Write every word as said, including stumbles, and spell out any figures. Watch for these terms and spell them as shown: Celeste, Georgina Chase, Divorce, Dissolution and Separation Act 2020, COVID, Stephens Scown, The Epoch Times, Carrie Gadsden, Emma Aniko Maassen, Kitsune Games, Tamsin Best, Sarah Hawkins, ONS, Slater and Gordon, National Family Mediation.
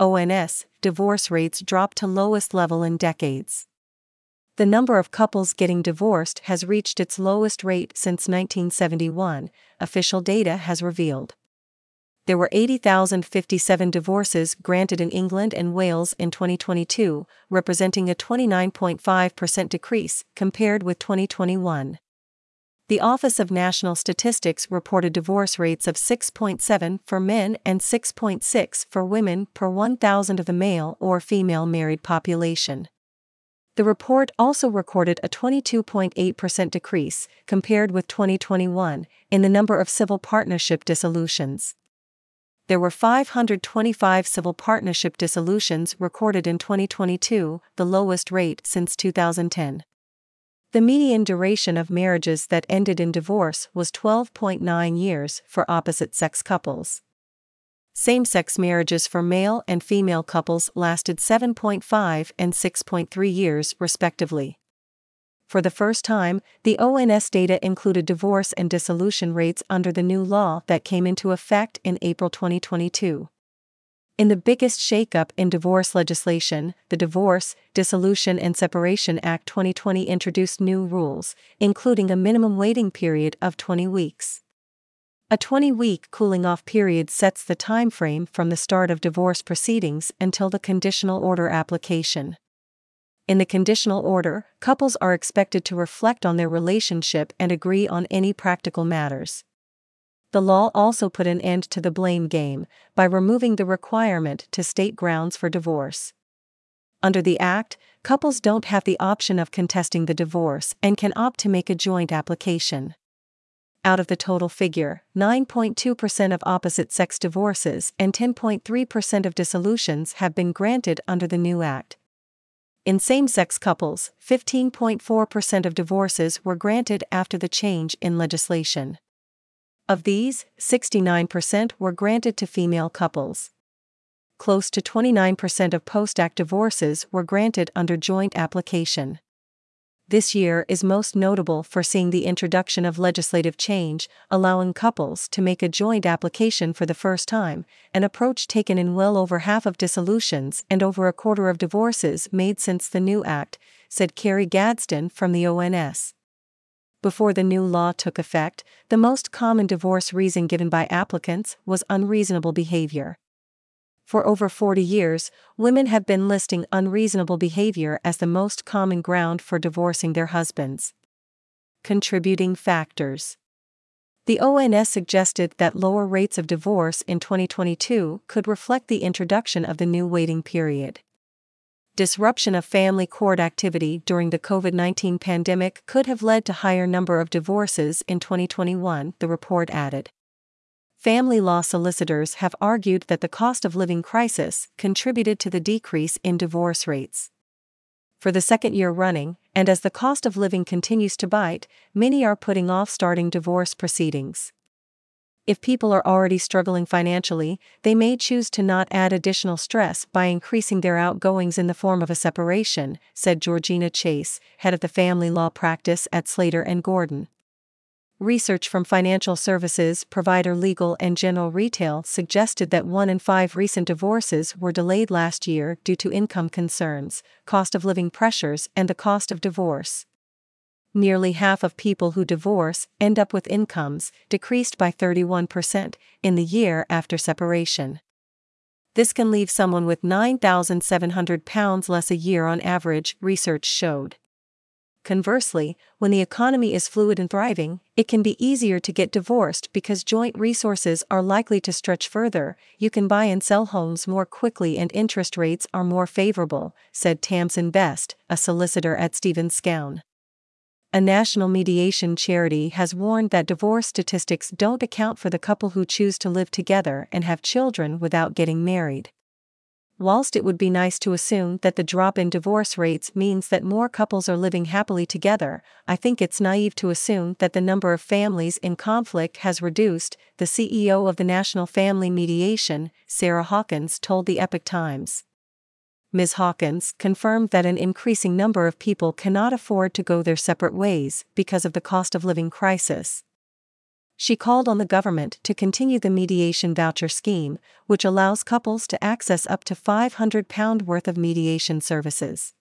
O N S, divorce rates dropped to lowest level in decades. The number of couples getting divorced has reached its lowest rate since nineteen seventy-one, official data has revealed. There were eighty thousand fifty-seven divorces granted in England and Wales in twenty twenty-two, representing a twenty-nine point five percent decrease compared with twenty twenty-one. The Office of National Statistics reported divorce rates of six point seven for men and six point six for women per one thousand of the male or female married population. The report also recorded a twenty-two point eight percent decrease, compared with twenty twenty-one, in the number of civil partnership dissolutions. There were five hundred twenty-five civil partnership dissolutions recorded in twenty twenty-two, the lowest rate since two thousand ten. The median duration of marriages that ended in divorce was twelve point nine years for opposite-sex couples. Same-sex marriages for male and female couples lasted seven point five and six point three years, respectively. For the first time, the O N S data included divorce and dissolution rates under the new law that came into effect in April twenty twenty-two. In the biggest shakeup in divorce legislation, the Divorce, Dissolution and Separation Act twenty twenty introduced new rules, including a minimum waiting period of twenty weeks. A twenty-week cooling-off period sets the time frame from the start of divorce proceedings until the conditional order application. In the conditional order, couples are expected to reflect on their relationship and agree on any practical matters. The law also put an end to the blame game by removing the requirement to state grounds for divorce. Under the Act, couples don't have the option of contesting the divorce and can opt to make a joint application. Out of the total figure, nine point two percent of opposite-sex divorces and ten point three percent of dissolutions have been granted under the new Act. In same-sex couples, fifteen point four percent of divorces were granted after the change in legislation. Of these, sixty-nine percent were granted to female couples. Close to twenty-nine percent of post-act divorces were granted under joint application. This year is most notable for seeing the introduction of legislative change, allowing couples to make a joint application for the first time, an approach taken in well over half of dissolutions and over a quarter of divorces made since the new Act, said Carrie Gadsden from the O N S. Before the new law took effect, the most common divorce reason given by applicants was unreasonable behavior. For over forty years, women have been listing unreasonable behavior as the most common ground for divorcing their husbands. Contributing factors. The O N S suggested that lower rates of divorce in twenty twenty-two could reflect the introduction of the new waiting period. Disruption of family court activity during the COVID nineteen pandemic could have led to higher number of divorces in twenty twenty-one, the report added. Family law solicitors have argued that the cost of living crisis contributed to the decrease in divorce rates. For the second year running, and as the cost of living continues to bite, many are putting off starting divorce proceedings. If people are already struggling financially, they may choose to not add additional stress by increasing their outgoings in the form of a separation, said Georgina Chase, head of the family law practice at Slater and Gordon. Research from financial services provider Legal and General Retail suggested that one in five recent divorces were delayed last year due to income concerns, cost of living pressures, and the cost of divorce. Nearly half of people who divorce end up with incomes decreased by thirty-one percent in the year after separation. This can leave someone with nine thousand seven hundred pounds less a year on average, research showed. Conversely, when the economy is fluid and thriving, it can be easier to get divorced because joint resources are likely to stretch further, you can buy and sell homes more quickly and interest rates are more favorable, said Tamsin Best, a solicitor at Stephens Scown. A national mediation charity has warned that divorce statistics don't account for the couple who choose to live together and have children without getting married. Whilst it would be nice to assume that the drop in divorce rates means that more couples are living happily together, I think it's naive to assume that the number of families in conflict has reduced, the C E O of the National Family Mediation, Sarah Hawkins, told The Epoch Times. Miz Hawkins confirmed that an increasing number of people cannot afford to go their separate ways because of the cost of living crisis. she called on the government to continue the mediation voucher scheme, which allows couples to access up to five hundred pounds worth of mediation services.